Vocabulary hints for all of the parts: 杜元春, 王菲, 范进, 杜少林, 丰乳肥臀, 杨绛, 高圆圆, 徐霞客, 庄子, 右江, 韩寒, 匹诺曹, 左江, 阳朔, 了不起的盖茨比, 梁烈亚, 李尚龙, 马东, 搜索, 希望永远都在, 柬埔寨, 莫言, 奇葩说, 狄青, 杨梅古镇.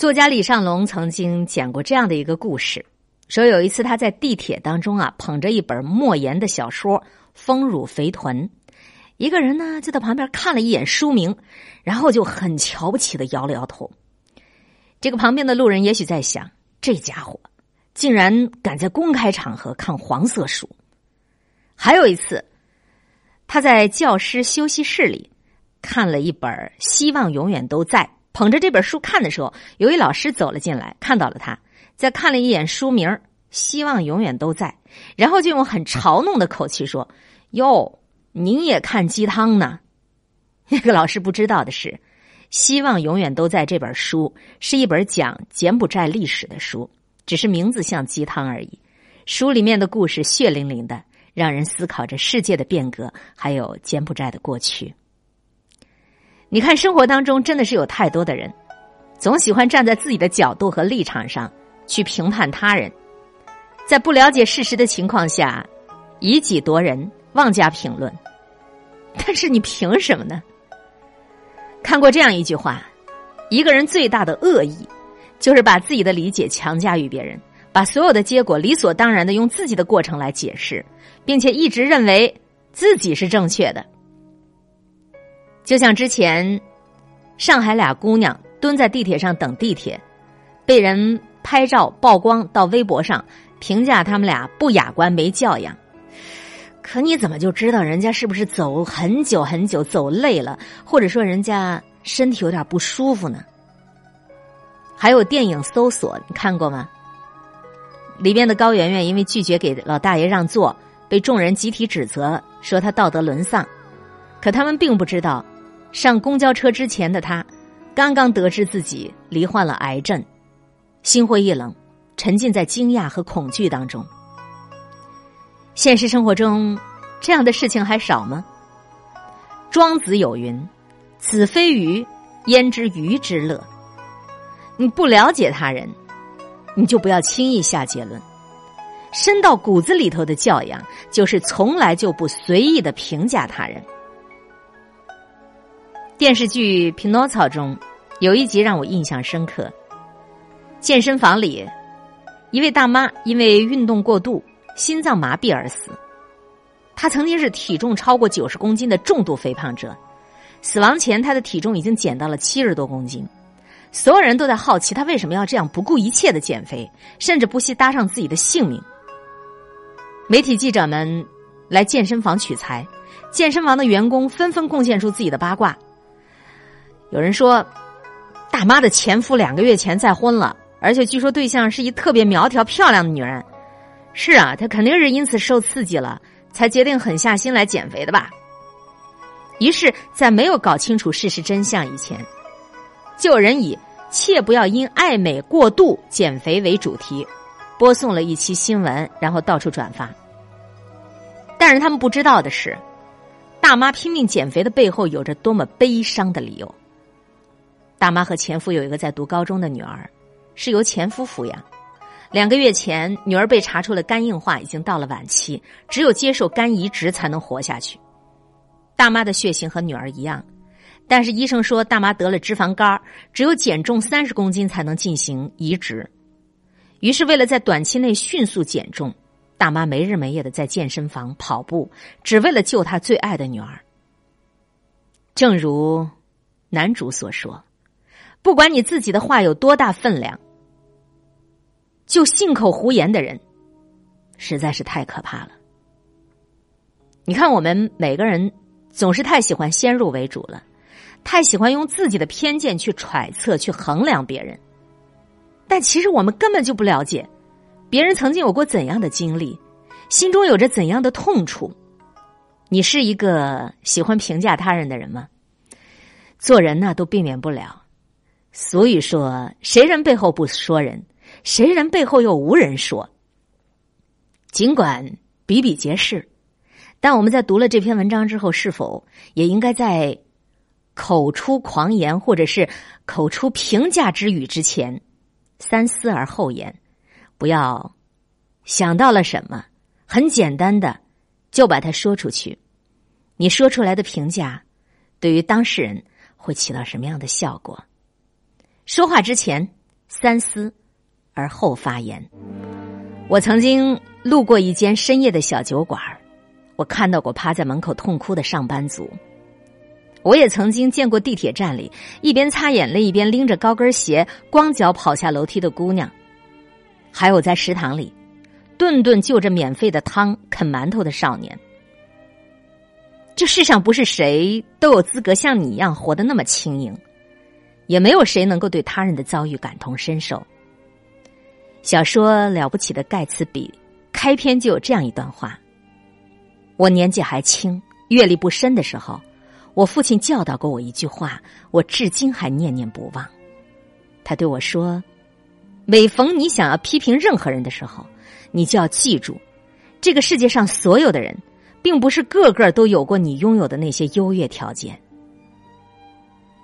作家李尚龙曾经讲过这样的一个故事，说有一次他在地铁当中捧着一本莫言的小说《丰乳肥臀》，一个人呢就在旁边看了一眼书名，然后就很瞧不起的摇了摇头。这个旁边的路人也许在想，这家伙竟然敢在公开场合看黄色书。还有一次，他在教师休息室里看了一本《希望永远都在》，捧着这本书看的时候，有一老师走了进来，看到了他，再看了一眼书名《希望永远都在》，然后就用很嘲弄的口气说：“哟，您也看鸡汤呢？”那个老师不知道的是，《希望永远都在》这本书是一本讲柬埔寨历史的书，只是名字像鸡汤而已。书里面的故事血淋淋的，让人思考着世界的变革，还有柬埔寨的过去。你看，生活当中真的是有太多的人，总喜欢站在自己的角度和立场上去评判他人，在不了解事实的情况下以己夺人，妄加评论。但是你凭什么呢？看过这样一句话，一个人最大的恶意就是把自己的理解强加于别人，把所有的结果理所当然的用自己的过程来解释，并且一直认为自己是正确的。就像之前上海俩姑娘蹲在地铁上等地铁，被人拍照曝光到微博上，评价他们俩不雅观没教养。可你怎么就知道人家是不是走很久很久走累了，或者说人家身体有点不舒服呢？还有电影《搜索》，你看过吗？里边的高圆圆因为拒绝给老大爷让座，被众人集体指责说她道德沦丧。可他们并不知道，上公交车之前的她刚刚得知自己罹患了癌症，心灰意冷，沉浸在惊讶和恐惧当中。现实生活中这样的事情还少吗？庄子有云：“子非鱼，焉知鱼之乐？”你不了解他人，你就不要轻易下结论。深到骨子里头的教养，就是从来就不随意的评价他人。电视剧《匹诺曹》中有一集让我印象深刻，健身房里一位大妈因为运动过度心脏麻痹而死。她曾经是体重超过90公斤的重度肥胖者，死亡前她的体重已经减到了70多公斤。所有人都在好奇她为什么要这样不顾一切的减肥，甚至不惜搭上自己的性命。媒体记者们来健身房取材，健身房的员工纷纷贡献出自己的八卦。有人说，大妈的前夫2个月前再婚了，而且据说对象是一特别苗条漂亮的女人。是啊，她肯定是因此受刺激了，才决定狠下心来减肥的吧。于是在没有搞清楚事实真相以前，就有人以切不要因爱美过度减肥为主题播送了一期新闻，然后到处转发。但是他们不知道的是，大妈拼命减肥的背后有着多么悲伤的理由。大妈和前夫有一个在读高中的女儿，是由前夫抚养。2个月前，女儿被查出了肝硬化，已经到了晚期，只有接受肝移植才能活下去。大妈的血型和女儿一样，但是医生说大妈得了脂肪肝，只有减重30公斤才能进行移植。于是为了在短期内迅速减重，大妈没日没夜的在健身房跑步，只为了救她最爱的女儿。正如男主所说，不管你自己的话有多大分量，就信口胡言的人实在是太可怕了。你看，我们每个人总是太喜欢先入为主了，太喜欢用自己的偏见去揣测，去衡量别人。但其实我们根本就不了解别人曾经有过怎样的经历，心中有着怎样的痛楚。你是一个喜欢评价他人的人吗？做人都避免不了。俗语说，谁人背后不说人，谁人背后又无人说。尽管比比皆是，但我们在读了这篇文章之后，是否也应该在口出狂言或者是口出评价之语之前三思而后言？不要想到了什么，很简单的就把它说出去。你说出来的评价对于当事人会起到什么样的效果？说话之前三思而后发言。我曾经路过一间深夜的小酒馆，我看到过趴在门口痛哭的上班族。我也曾经见过地铁站里一边擦眼泪一边拎着高跟鞋光脚跑下楼梯的姑娘，还有在食堂里顿顿就着免费的汤啃馒头的少年。这世上不是谁都有资格像你一样活得那么轻盈，也没有谁能够对他人的遭遇感同身受。小说《了不起的盖茨比》开篇就有这样一段话：我年纪还轻，阅历不深的时候，我父亲教导过我一句话，我至今还念念不忘。他对我说，每逢你想要批评任何人的时候，你就要记住，这个世界上所有的人并不是个个都有过你拥有的那些优越条件。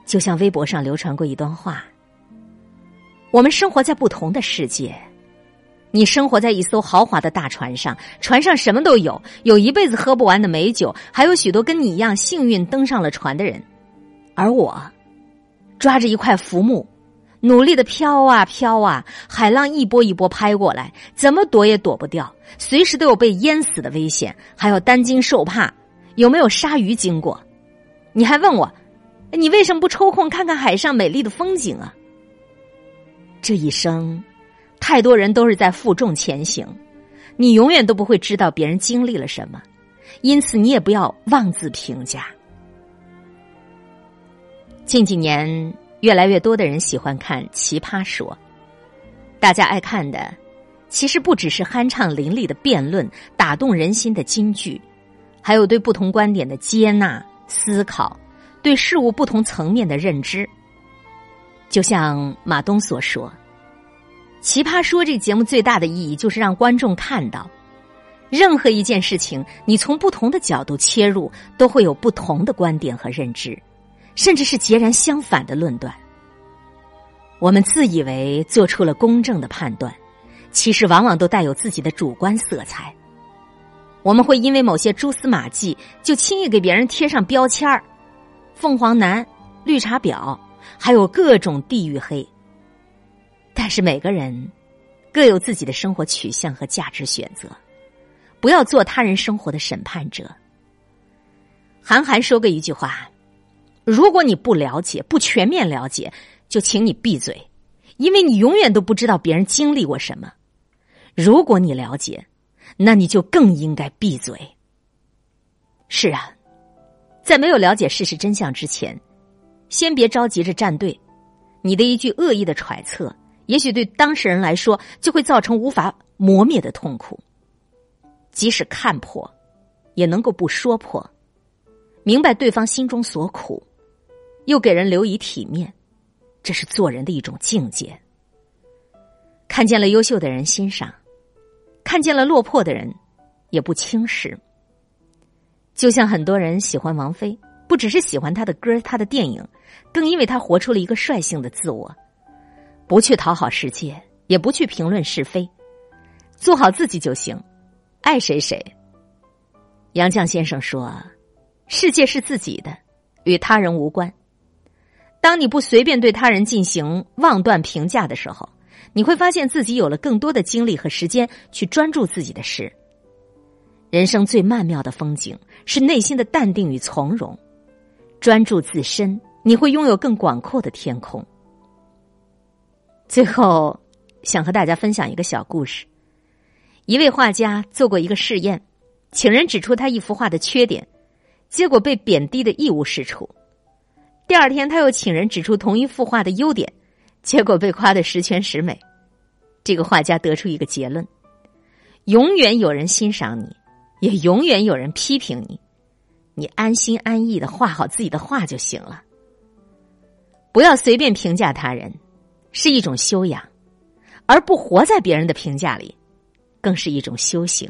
就像微博上流传过一段话，我们生活在不同的世界，你生活在一艘豪华的大船上，船上什么都有，有一辈子喝不完的美酒，还有许多跟你一样幸运登上了船的人。而我抓着一块浮木，努力的飘啊飘啊，海浪一波一波拍过来，怎么躲也躲不掉，随时都有被淹死的危险，还要担惊受怕，有没有鲨鱼经过。你还问我，你为什么不抽空看看海上美丽的风景啊？这一生太多人都是在负重前行，你永远都不会知道别人经历了什么，因此你也不要妄自评价。近几年越来越多的人喜欢看奇葩说，大家爱看的其实不只是酣畅淋漓的辩论、打动人心的金句，还有对不同观点的接纳、思考，对事物不同层面的认知。就像马东所说，奇葩说这节目最大的意义就是让观众看到，任何一件事情你从不同的角度切入，都会有不同的观点和认知，甚至是截然相反的论断。我们自以为做出了公正的判断，其实往往都带有自己的主观色彩。我们会因为某些蛛丝马迹就轻易给别人贴上标签儿，凤凰男、绿茶婊，还有各种地域黑。但是每个人各有自己的生活取向和价值选择，不要做他人生活的审判者。韩寒说过一句话，如果你不了解、不全面了解，就请你闭嘴，因为你永远都不知道别人经历过什么。如果你了解，那你就更应该闭嘴。是啊，在没有了解事实真相之前，先别着急着站队。你的一句恶意的揣测，也许对当事人来说就会造成无法磨灭的痛苦。即使看破，也能够不说破，明白对方心中所苦，又给人留以体面，这是做人的一种境界。看见了优秀的人欣赏，看见了落魄的人也不轻视。就像很多人喜欢王菲，不只是喜欢她的歌、她的电影，更因为她活出了一个率性的自我，不去讨好世界，也不去评论是非，做好自己就行，爱谁谁。杨绛先生说，世界是自己的，与他人无关。当你不随便对他人进行妄断评价的时候，你会发现自己有了更多的精力和时间去专注自己的事。人生最曼妙的风景是内心的淡定与从容，专注自身，你会拥有更广阔的天空。最后想和大家分享一个小故事。一位画家做过一个试验，请人指出他一幅画的缺点，结果被贬低得一无是处。第二天他又请人指出同一幅画的优点，结果被夸得十全十美。这个画家得出一个结论，永远有人欣赏你，也永远有人批评你，你安心安逸地画好自己的画就行了。不要随便评价他人，是一种修养，而不活在别人的评价里，更是一种修行。